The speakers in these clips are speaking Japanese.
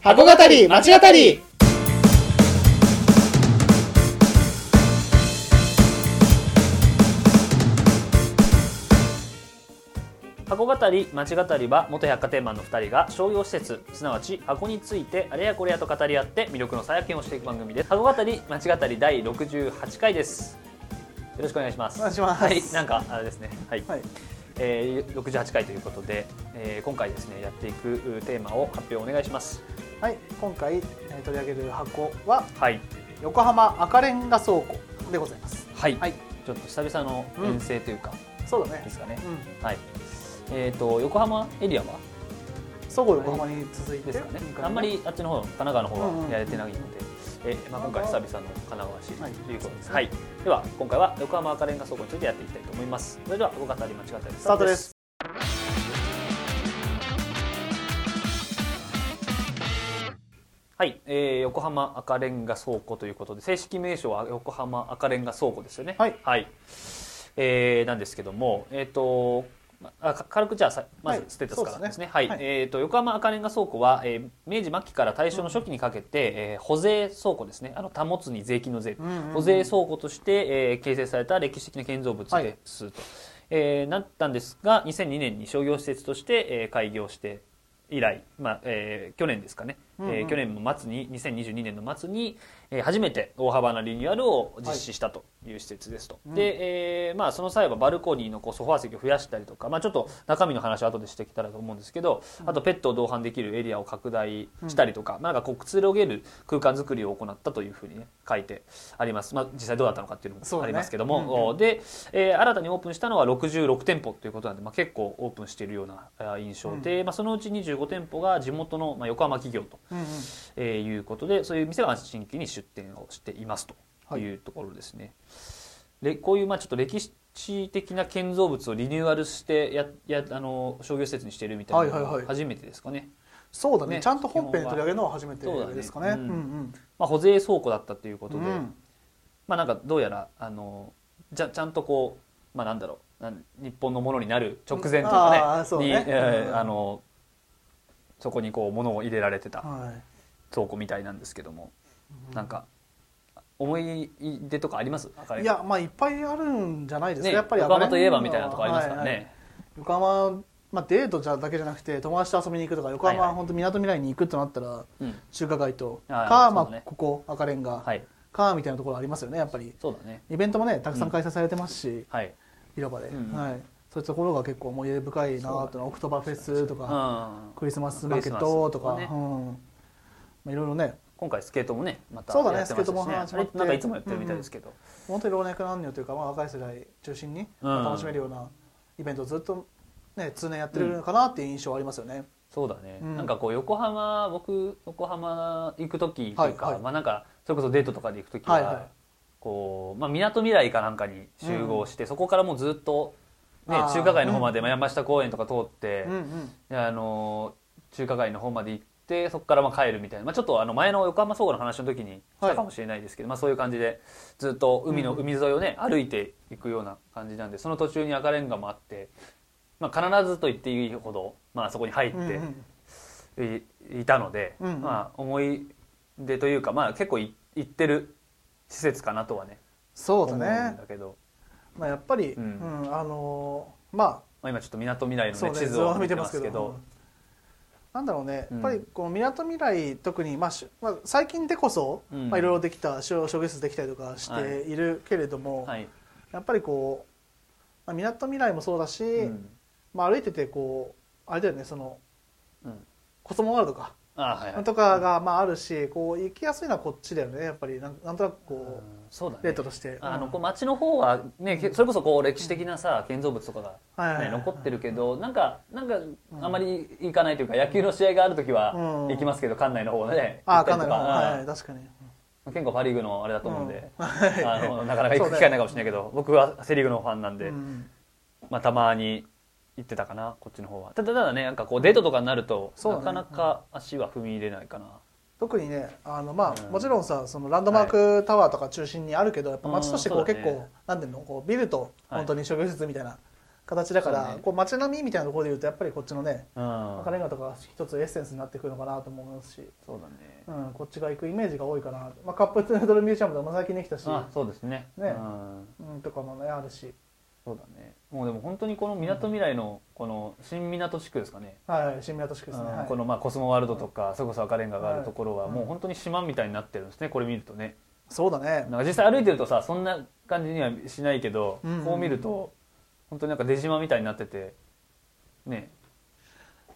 箱語り町語り。箱語り町語りは、元百貨店マンの2人が商業施設、すなわち箱についてあれやこれやと語り合って魅力の再発見をしていく番組です。箱語り町語り第68回です。よろしくお願いします。お願いします。はい、なんかあれですね。はい、はい、68回ということで、今回ですね、やっていくテーマを発表お願いします。はい、今回取り上げる箱は、はい、横浜赤レンガ倉庫でございます。はい、はい、ちょっと久々の遠征というか、うん、そうだねですかね、うん、はい。横浜エリアはそごう横浜に続いてですかね。あんまりあっちの方、神奈川の方はやれてないので、今回久々の神奈川市ということです。はい、では今回は横浜赤レンガ倉庫についてやっていきたいと思います。それでは箱語り間違ったりスタートです。はい、横浜赤レンガ倉庫ということで、正式名称は横浜赤レンガ倉庫ですよね。はい、はい、なんですけども、軽くじゃあまずステータスからですね。はい、横浜赤レンガ倉庫は、明治末期から大正の初期にかけて、保税倉庫ですね。保つに税金の税、保税倉庫として、形成された歴史的な建造物ですと、なったんですが、2002年に商業施設として、開業して以来、去年ですかね、去年の末に2022年の末に、初めて大幅なリニューアルを実施したという施設ですと、で、その際はバルコニーのソファー席を増やしたりとか、ちょっと中身の話は後でしてきたらと思うんですけど、あとペットを同伴できるエリアを拡大したりとか、なんかこうくつろげる空間作りを行ったというふうに、ね、書いてあります。実際どうだったのかっていうのもありますけども、で、新たにオープンしたのは66店舗ということなので、結構オープンしているような印象で、そのうち25店舗が地元の横浜企業ということで、そういう店が新規に出店をしていますというところですね。はい、こういうちょっと歴史的な建造物をリニューアルして商業施設にしているみたいなのは初めてですかね。はいはいはい、そうだ ねちゃんと本編で取り上げるのは初めてですかね。保税倉庫だったということで、なんかどうやらちゃんとこう、なんだろう、日本のものになる直前とかね、にそこにこう物を入れられてた倉庫みたいなんですけども、なんか思い出とかあります？いや、いっぱいあるんじゃないですか、ね、やっぱり横浜といえばみたいなとこありますからね。はいはい、横浜、デートだけじゃなくて友達と遊びに行くとか、横浜はみなとみらいに行くとなったら中華街とか、ここ赤レンガかみたいなところありますよね。やっぱりそうだね。イベントもね、たくさん開催されてますし、広場で、そういうところが結構思い出深いなと。オクトバーフェスとかクリスマスマーケットとか、いろいろね。今回スケートもね、またやってましたしね。そうだね、スケートも始まって、なんかいつもやってるみたいですけど、本当に老若男女というか、若い世代中心に楽しめるようなイベントをずっとね、通年やってるのかなっていう印象ありますよね。そうだね、なんかこう僕横浜行く時というか、なんかそれこそデートとかで行く時は、こうみなとみらいかなんかに集合して、そこからもうずっと、ね、中華街の方まで、山下公園とか通って、中華街の方まで行って、そこから帰るみたいな、ちょっと前の横浜倉庫の話の時にしたかもしれないですけど、そういう感じでずっと海沿いをね、歩いていくような感じなんで、その途中に赤レンガもあって、必ずと言っていいほど、そこに入っていたので、思い出というか、結構行ってる施設かなとはね。そうだね。思うんだけど、やっぱり、今ちょっとみなとみらいの、地図を見てますけど、なんだろうね、やっぱりこうみなとみらい、特に、最近でこそ、いろいろできた商業施設できたりとかしているけれども、やっぱりこうみなとみらいもそうだし、歩いててこうあれだよね、コスモワールドとかがあるし、こう行きやすいのはこっちだよね。やっぱりなんとなくこうレートとして街の方はね、それこそこう歴史的なさ、建造物とかがね残ってるけど、なんかあまり行かないというか、野球の試合がある時は行きますけど、館内の方はね。ああ、館内の方、確かに。結構パ・リーグのあれだと思うんで、なかなか行く機会ないかもしれないけど、僕はセ・リーグのファンなんで、たまに行ってたかな、こっちの方は。ただね、なんかこうデートとかになると、なかなか足は踏み入れないかな。特にね、もちろんさ、そのランドマークタワーとか中心にあるけど、やっぱ街としてこう結構、なんていうの、ビルと本当に商業施設みたいな形だから、こう街並みみたいなところでいうとやっぱりこっちのね、赤レンガとか一つエッセンスになってくるのかなと思いますし、そうだね、こっちが行くイメージが多いかな。まあカップヌードルミュージアムとかも最近できたし、そうですね、とかもねあるし、そうだね。もうでも本当にこのみなとみらいのこの新みなと地区ですかね。はい、新みなと地区ですね。このまあコスモワールドとかそれこそ赤レンガがあるところはもう本当に島みたいになってるんですね。これ見るとね。そうだね。なんか実際歩いてるとさそんな感じにはしないけど、こう見ると。本当になんか出島みたいになっててね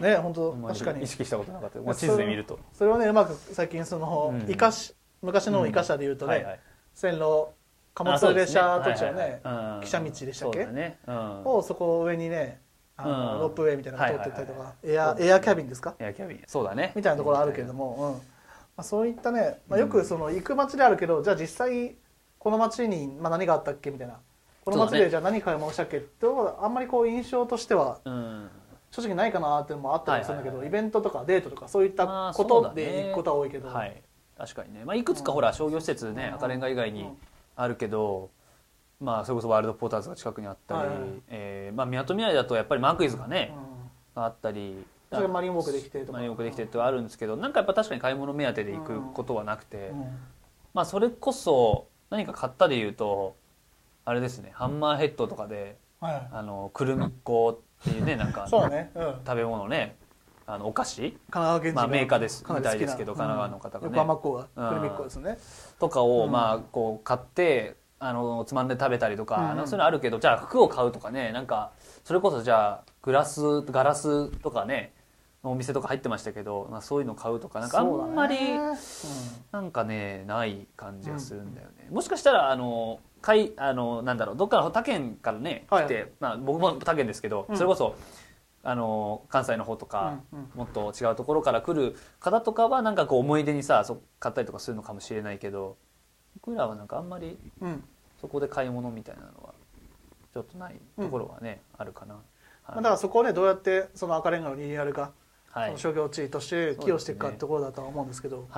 ね、本当確かに意識したことなかった。地図で見るとそれはね、うまく最近その昔のイカ車でいうとね、線路貨物列車途中ね、汽車道でしたっけをそこ上にねロープウェイみたいなの通ってったりとか、エアキャビンですか、エアキャビン、そうだねみたいなところあるけれども、そういったね、よくその行く街であるけど、じゃあ実際この街に何があったっけみたいな、この街でじゃあ何買い物したっけってあんまりこう印象としては正直ないかなっていうのもあったりするんだけど、イベントとかデートとかそういったことで行くことは多いけど、確かにね、いくつかほら商業施設ね赤レンガ以外にあるけど、それこそワールドポーターズが近くにあったり、みなとみらいだとやっぱりマークイズがねあったり、それがマリンウォークできてとかあるんですけど、なんかやっぱ確かに買い物目当てで行くことはなくて、それこそ何か買ったでいうとあれですね、ハンマーヘッドとかでくるみっこっていうね、なんか食べ物ね、お菓子、まあメーカーですみたいですけど、神奈川の方がね、横浜港はくるみっこですねとかをまあこう買ってつまんで食べたりとか、そういうのあるけど、じゃあ服を買うとかね、なんかそれこそじゃあガラスとかねお店とか入ってましたけど、そういうの買うとか、なんかあんまりなんかねない感じがするんだよね。もしかしたらなんだろう、どっかの他県からね来て、僕も他県ですけど、それこそ関西の方とかもっと違うところから来る方とかはなんかこう思い出にさ買ったりとかするのかもしれないけど、僕らはなんかあんまりそこで買い物みたいなのはちょっとないところはねあるかな。だからそこをねどうやってその赤レンガのリニューアルが商業地として寄与していくかってところだとは思うんですけど、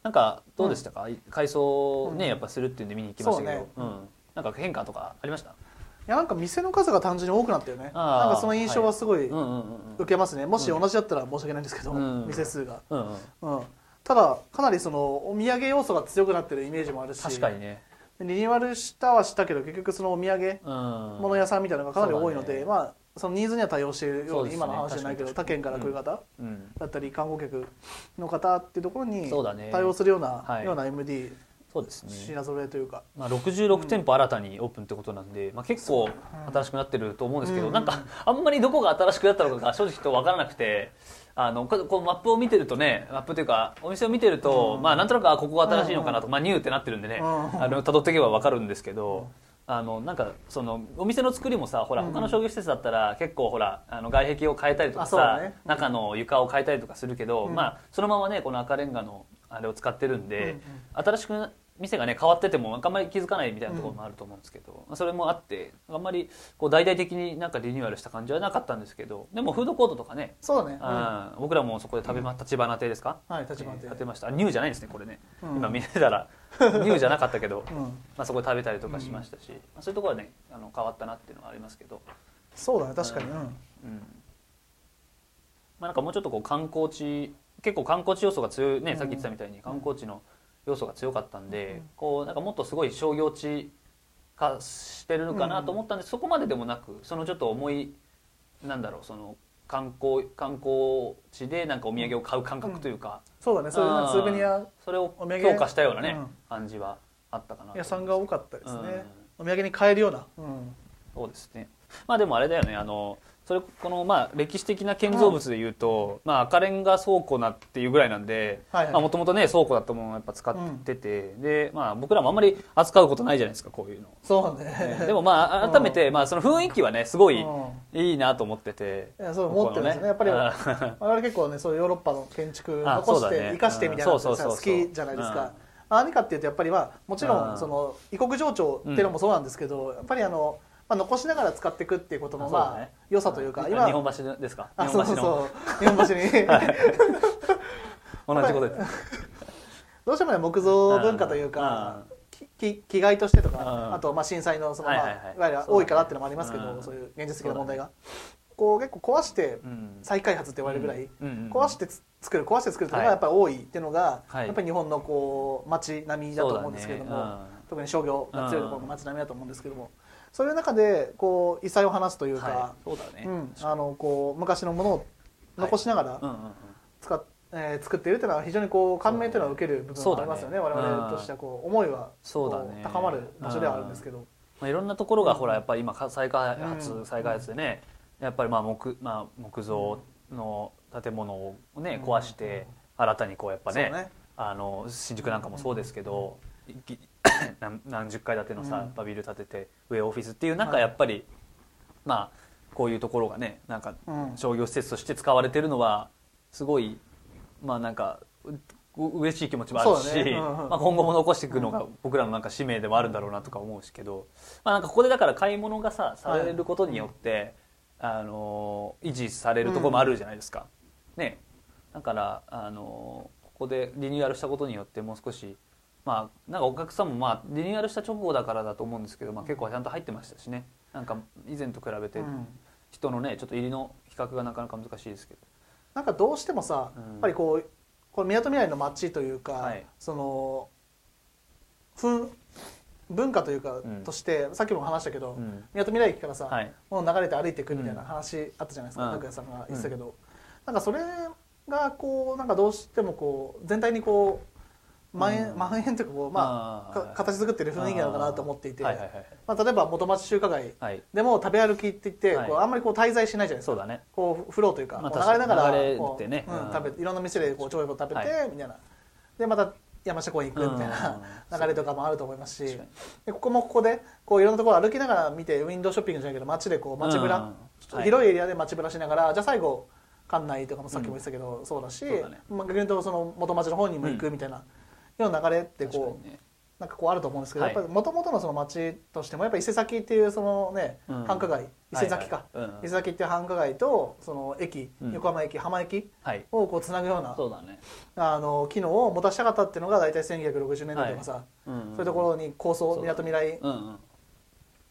なんかどうでしたか、改装ねやっぱするっていうんで見に行きましたけど、なんか変化とかありました？いや、なんか店の数が単純に多くなったよね。なんかその印象はすごい受けますね。もし同じだったら申し訳ないんですけど、店数がただかなりそのお土産要素が強くなってるイメージもあるし、確かにねリニューアルしたけど結局そのお土産物屋さんみたいなのがかなり多いので、そのニーズには対応しているように、今の話じゃないけど他県から来る方だったり観光客の方っていうところに対応するような MD 品揃えというか、66店舗新たにオープンってことなんで、結構新しくなってると思うんですけど、なんかあんまりどこが新しくなったのかが正直と分からなくて、こうマップを見てるとね、マップというかお店を見てるとなんとなくここが新しいのかなと、ニューってなってるんでね辿っていけば分かるんですけど。なんかそのお店の作りもさ、ほら他の商業施設だったら結構ほら外壁を変えたりとかさ、中の床を変えたりとかするけど、そのままねこの赤レンガのあれを使ってるんで、新しく店がね変わっててもあんまり気づかないみたいなところもあると思うんですけど、それもあってあんまりこう大々的になんかリニューアルした感じはなかったんですけど、でもフードコートとかね、僕らもそこで立花亭ですか、立花亭食べました。ニューじゃないですねこれね、今見てたらニューじゃなかったけど、そこで食べたりとかしましたし、そういうところはね変わったなっていうのはありますけど。そうだね、確かに。なんかもうちょっとこう観光地、結構観光地要素が強いね、さっき言ってたみたいに観光地の要素が強かったんで、こうなんかもっとすごい商業地化してるのかなと思ったんで、そこまででもなく、そのちょっと重いなんだろう、その観光地でなんかお土産を買う感覚というか、そうだね、そういうスーベニア、それを強化したようなね感じはあったかな。屋さんが多かったですね、お土産に買えるような。そうですね。まあでもあれだよね、それこの歴史的な建造物でいうと赤レンガ倉庫なっていうぐらいなんで、もともとね倉庫だったものをやっぱ使ってて、で僕らもあんまり扱うことないじゃないですかこういうの。そうね。でも改めてその雰囲気はねすごいいいなと思ってて、そう思ってるんですね。やっぱり我々結構ねそういうヨーロッパの建築残して生かしてみたいなの好きじゃないですか。何かっていうとやっぱりもちろんその異国情緒っていうのもそうなんですけど、やっぱり残しながら使っていくっていうことの良さというか、今日本橋ですか？そうそうそう。日本橋に同じことです。どうしてもね木造文化というか気概としてとか、うん、あとまあ震災のその、まあ、いわゆる多いからっていうのもありますけど、そういう現実的な問題がこう結構壊して再開発って言われるぐらい壊して作るというのがやっぱり多いっていうのが、はい、やっぱり日本のこう街並みだと思うんですけれども、ね、特に商業が強いところの街並みだと思うんですけども、そういう中でこう異彩を放つというか、昔のものを残しながら作っているというのは非常にこう感銘というのは受ける部分がありますよね。我々としてはこう思いはこう高まる場所ではあるんですけど、まあ、いろんなところがほらやっぱり今再開発でね、やっぱり木造の建物をね壊して新たにこうやっぱね、新宿なんかもそうですけど、何十階建てのさやっぱビル建てて上オフィスっていう中、やっぱりまあこういうところがねなんか商業施設として使われてるのはすごいまあなんか嬉しい気持ちもあるし、まあ今後も残していくのが僕らのなんか使命でもあるんだろうなとか思うしけど、まあなんかここでだから買い物がされることによって維持されるところもあるじゃないですかね。だからここでリニューアルしたことによってもう少しまあ、なんかお客さんもまあリニューアルした直後だからだと思うんですけど、まあ、結構ちゃんと入ってましたしね。なんか以前と比べて人のねちょっと入りの比較がなかなか難しいですけど、なんかどうしてもさ、やっぱりこうこのみなとみらいの街というか、はい、その文化というかとして、さっきも話したけど、みなとみらい駅からさ、はい、もう流れて歩いていくみたいな話あったじゃないですか、拓也さんが言ってたけど、なんかそれがこうなんかどうしてもこう全体にこう蔓延というかこう、まあ、形作ってる雰囲気なのかなと思っていて、まあ、例えば元町中華街でも食べ歩きっていって、はい、こうあんまりこう滞在しないじゃないですか、そうだね、こうフローというか、まあ、流れながらこう、ね、いろんな店でこうちょいぼ食べてみたいな、でまた山下公園行くみたいな流れとかもあると思いますし、でここもここでこういろんなところ歩きながら見てウィンドウショッピングじゃないけど街でこう街ぶら、広いエリアで街ぶらしながら、じゃあ最後館内とかもさっきも言ってたけど、そうだし、まあ、逆に言うとその元町の方にも行くみたいな。世の流れってこう、なんかこうあると思うんですけど、やっぱり元々のその町としてもやっぱ伊勢崎っていうそのね繁華街、伊勢崎か、伊勢崎っていう繁華街とその駅、横浜駅、浜駅をこうつなぐような機能を持たせたかったっていうのが大体1960年代とかさ、そういうところに構想、みなとみらい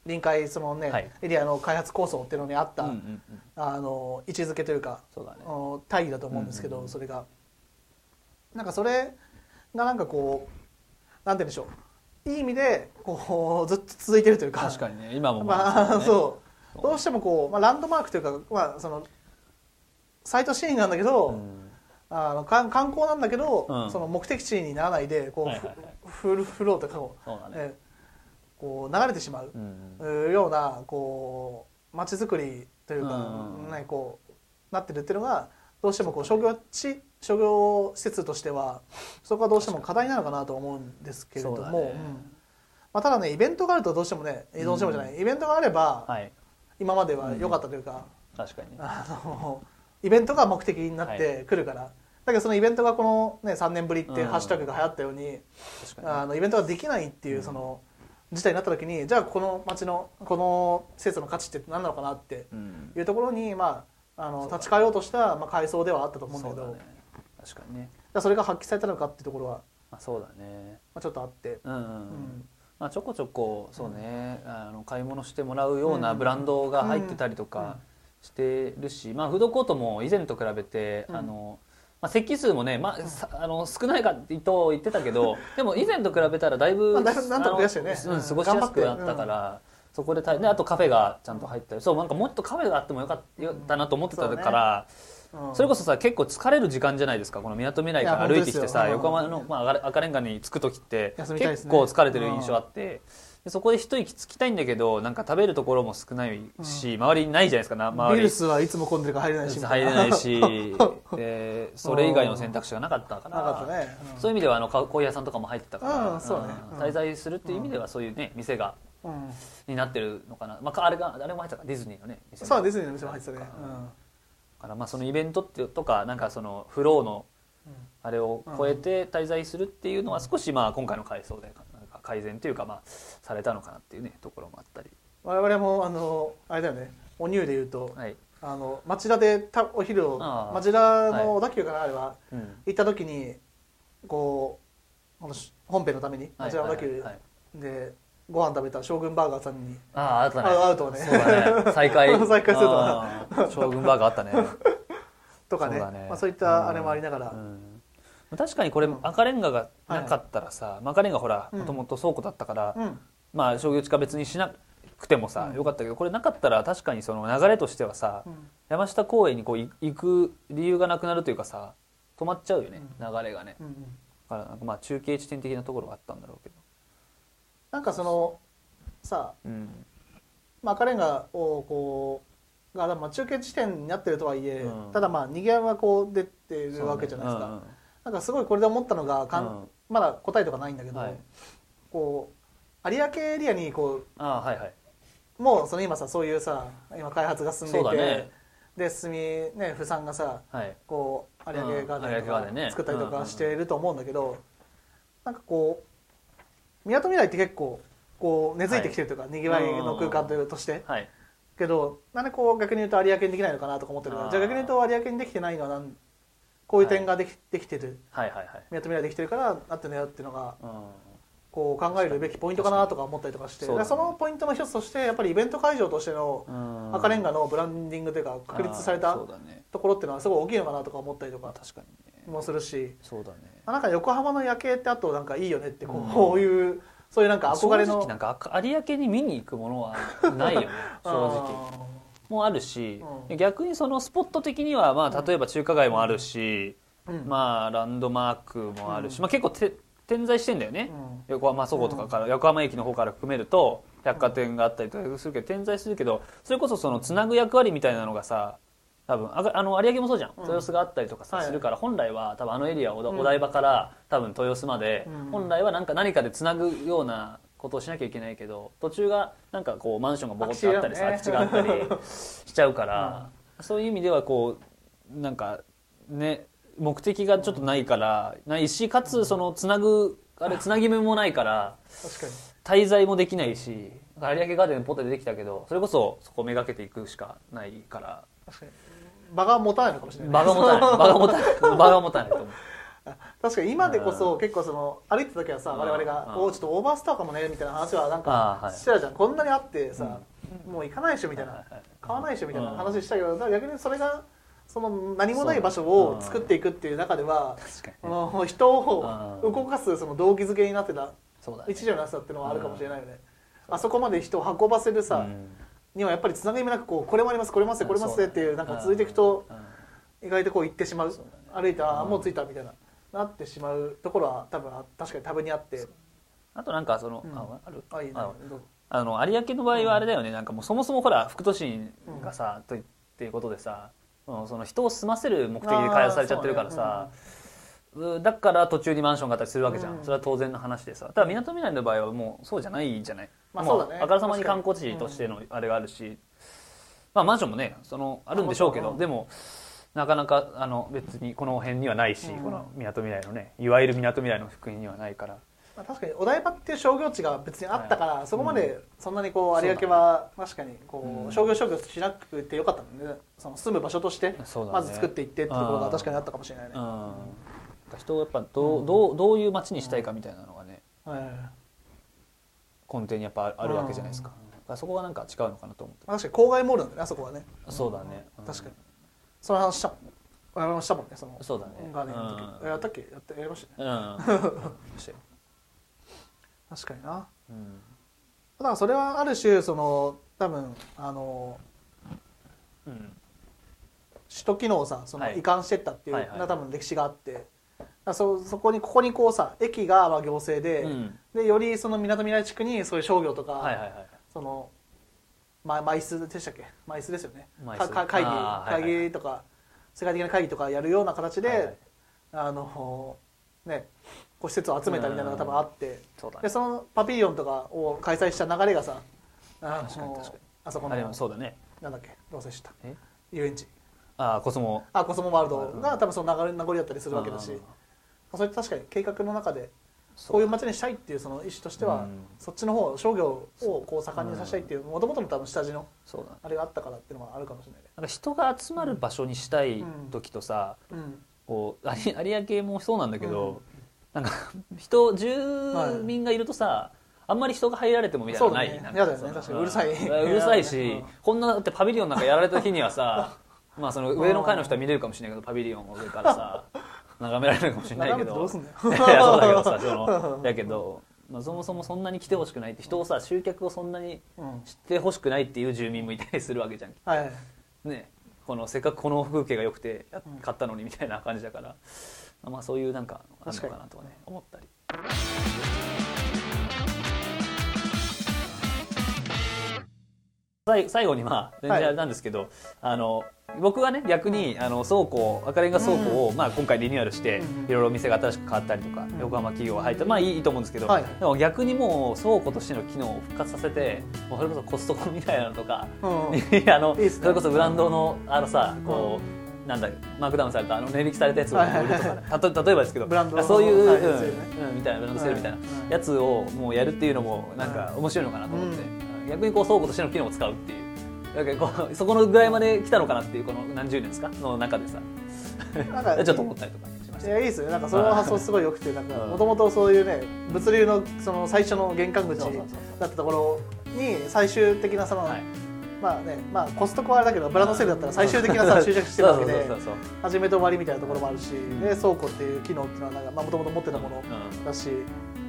臨海そのねエリアの開発構想っていうのにあった位置づけというか大義だと思うんですけど、それがなんかそれがなんかこうなんて言うんでしょう、いい意味でこうずっと続いてるというか、確かにね今もまあそうどうしてもこう、まあ、ランドマークというか、まあ、そのサイトシーンなんだけど、観光なんだけど、その目的地にならないでこうフローとかこう流れてしまう、ようなこう街づくりというか、ね、こうなってるっていうのがどうしてもこう商業施設としてはそこはどうしても課題なのかなと思うんですけれども、ねまあ、ただねイベントがあるとどうしてもねどうしてもじゃない、イベントがあれば、はい、今までは良かったというか、確かにイベントが目的になってくるから、はい、だけどそのイベントがこの、ね、3年ぶりってハッシュタグが流行ったように、イベントができないっていうその事態になった時に、じゃあこの街のこの施設の価値って何なのかなっていうところに、まあ立ち返ろうとした、まあ、回想ではあったと思うんだけど、確かにね、それが発揮されたのかっていうところは、まあ、そうだね、まあ、ちょっとあって、まあ、ちょこちょこそうね、買い物してもらうようなブランドが入ってたりとかしてるし、まあ、フードコートも以前と比べてまあ、席数もね、まあ、少ないかと言ってたけどでも以前と比べたらだいぶなんとかですよね、過ごしやすくなったから。そこであとカフェがちゃんと入ったり、そうなんかもっとカフェがあってもよかったなと思ってたから、それこそさ結構疲れる時間じゃないですか、このみなとみらいから歩いてきてさ横浜の、まあ、赤レンガに着く時って結構疲れてる印象あって、でそこで一息つきたいんだけどなんか食べるところも少ないし、周りにないじゃないですか、周りビルスはいつも混んでるから入れないしでそれ以外の選択肢がなかったからそういう意味ではコーヒー屋さんとかも入ってたから、滞在するっていう意味ではそういうね店が。になってるのかな、まあ、あれも入ったか、ディズニーのね店、そうディズニーの店も入ってたね、からまあそのイベントってとかなんかそのフローのあれを超えて滞在するっていうのは少しまあ今回の改装でなんか改善というかまあされたのかなっていうねところもあったり、我々もあれだよね、お乳でいうと、はい、町田でお昼を町田の小田急かな、あれは、行った時にこう本編のために町田小田急でご飯食べた将軍バーガーさんにあったね、会うとね、そうだね、再会するとか将軍バーガーあったねとかね、まあそういったあれもありながら、確かにこれ赤レンガがなかったらさ、赤レンガほらもともと倉庫だったから、まあ商業地化別にしなくてもさよかったけど、これなかったら確かにその流れとしてはさ、山下公園にこう行く理由がなくなるというかさ、止まっちゃうよね、流れがね。だからなんかまあ中継地点的なところがあったんだろうけど、なんかそのさあ、まあ赤レンガをこうがまあ中継地点になってるとはいえ、ただまあ逃げ山がこう出てるわけじゃないですか、なんかすごいこれで思ったのがまだ答えとかないんだけど、こう有明エリアにこうもうその今さそういうさ今開発が進んでいて、で進みね不産がさこう有明ガーデンとか作ったりとかしていると思うんだけど、なんかこうみなとみらいって結構こう根付いてきてるというか、にぎわいの空間として。けどなんでこう逆に言うと有明にできないのかなとか思ってるから、じゃあ逆に言うと有明にできてないのはこういう点ができてる、みなとみらいできてるからなってねっていうのがこう考えるべきポイントかなとか思ったりとかして、そのポイントの一つとしてやっぱりイベント会場としての赤レンガのブランディングというか確立されたところっていうのはすごい大きいのかなとか思ったりとかもするし、なんか横浜の夜景ってあとなんかいいよねって、こういうそういうなんか憧れの、正直なんか有明に見に行くものはないよね正直もあるし、逆にそのスポット的にはまあ例えば中華街もあるし、まあランドマークもあるし、まあ結構点在してんだよね、横浜そことかから横浜駅の方から含めると百貨店があったりとかするけど、点在するけど、それこそそのつなぐ役割みたいなのがさ、多分有明もそうじゃん、豊洲があったりとかさするから、本来は多分あのエリアをお台場から多分豊洲まで本来は何かでつなぐようなことをしなきゃいけないけど、途中がなんかこうマンションがボコッとあったりさ、空き地があったりしちゃうからそういう意味ではこうなんかね目的がちょっとないからないし、かつそのつなぎ目もないから滞在もできないし、有明ガーデンポッと出てきたけどそれこそそこをめがけていくしかないから、場が持たないのかもしれない。場が持たないと思う。確かに今でこそ結構その歩いてた時はさ、我々がちょっとオーバースターかもねみたいな話はなんかしてたじゃん。こんなにあってさ、もう行かないでしょみたいな、買わないでしょみたいな話したけど、逆にそれがその何もない場所を作っていくっていう中では、人を動かすその動機づけになってた一助になってたっていうのはあるかもしれないよね。あそこまで人を運ばせるさ。にはやっぱりつながりもなくこれもありますこれもありますこれもありますっていうなんか続いていくと意外とこう行ってしまう、歩いたもう着いたみたいななってしまうところは多分確かに多分にあって、あとなんかその有明の場合はあれだよね、なんかもうそもそもほら副都心がさといってことでさ、その人を住ませる目的で開発されちゃってるからさ、だから途中にマンションがあったりするわけじゃん、それは当然の話でさ、ただみなとみらいの場合はもうそうじゃないんじゃない、あからさまに観光地としてのあれがあるし、まあマンションもねそのあるんでしょうけど、でもなかなか別にこの辺にはないし、このみなとみらいのねいわゆるみなとみらいの福井にはないから、確かにお台場っていう商業地が別にあったからそこまでそんなにこう有明は確かにこう商業しなくてよかったので、その住む場所としてまず作っていってってところが確かにあったかもしれないね。人をやっぱどういう街にしたいかみたいなのがね根底にやっぱあるわけじゃないですか。そこがなんか違うのかなと思って。確かに郊外モールなんだねあそこはね。そうだね。確かにその話したもんね、そのそうだねガーデンの時やったっけ、やりましたね。確かにな。だからそれはある種その多分首都機能をさその移管してったっていうな多分歴史があって。ここにこうさ駅がまあ行政 でよりそのみなとみらい地区にそういう商業とかそのマイスでしたっけ、マイスですよね、会議とか世界的な会議とかやるような形でねこう施設を集めたみたいなのが多分あって、でそのパビリオンとかを開催した流れがさ、あそこのなんだっけどうせした遊園地コスモワールドが多分その流れ名残だったりするわけだし、それって確かに計画の中でこういう街にしたいっていうその意思としてはそっちの方商業をこう盛んにさせたいっていうもともとの多分下地のあれがあったからっていうのがあるかもしれない。なんか人が集まる場所にしたい時とさ、こう有明もそうなんだけど、なんか住民がいるとさあんまり人が入られてもみたいなのない。うるさいし、こんなだってパビリオンなんかやられた日にはさまあその上の階の人は見れるかもしれないけど、パビリオンを上からさ眺められるかもしれないけど、そうだけどさ、だけどまあそもそもそんなに来てほしくないって人をさ、集客をそんなに知ってほしくないっていう住民もいたりするわけじゃん、ね、このせっかくこの風景が良くて買ったのにみたいな感じだから、まあそういうなんかあるのかなとはね思ったり。最後にまあ全然あれなんですけど、はい、僕はね逆に倉庫、赤レンガ倉庫をまあ今回リニューアルしていろいろお店が新しく変わったりとか、横浜企業が入った、まあいいと思うんですけど、はい、でも逆にもう倉庫としての機能を復活させて、もうそれこそコストコみたいなのとか、うん、それこそブランドのさこう、なんだマークダウンされた値引きされたやつを売るとか、ね、例えばですけど、そういうブランドセールみたいなやつをもうやるっていうのもなんか面白いのかなと思って、逆にこう倉庫としての機能を使うっていう、なんかこうそこのぐらいまで来たのかなっていう、この何十年ですかの中でさちょっと思ったりとかしました。いやいいですよね、なんかその発想すごいよくて、もともとそういうね物流のその最初の玄関口だったところに最終的なその、はいまあね、まあコストコはあれだけど、ブランドセールだったら最終的なさ集約してるわけで、始めと終わりみたいなところもあるし、で倉庫っていう機能っていうのはもともと持ってたものだし、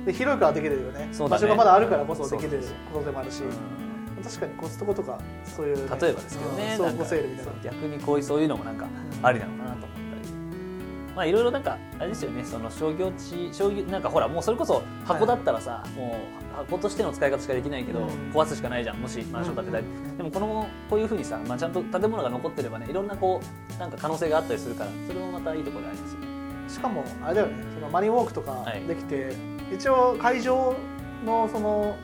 で広いからできるよね、場所がまだあるからこそできることでもあるし、確かにコストコとかそういう、例えばですけどね、倉庫セールみたいな、逆にこういうそういうのもなんかありなのかなと思ったり、まあいろいろなんかあれですよね、その商業地、なんかほらもうそれこそ箱だったらさ、もう箱としての使い方しかできないけど、壊すしかないじゃん、もしマンション建てたり、でもこういうふうにさ、まあ、ちゃんと建物が残ってればね、いろんなこうなんか可能性があったりするから、それもまたいいところでありますよね。しかもあれだよね、そのマニーウォークとかできて、はい、一応会場のその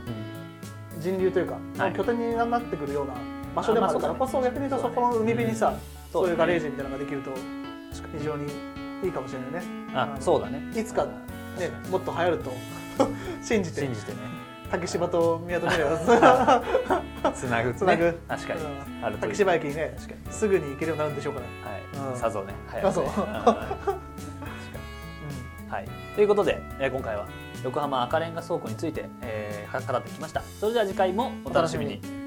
人流というか、拠点になってくるような場所でもあるから、こそ逆に言うとそこの海辺にさ、そういうガレージみたいなのができると非常にいいかもしれないね。あ、そうだね。いつかね、もっと流行ると信じてね、竹芝と宮戸平をつなぐ、確かに竹芝駅にねすぐに行けるようになるんでしょうから、はい、さぞね早くね、はい、ということで今回は横浜赤レンガ倉庫について語ってきました。それでは次回もお楽しみに。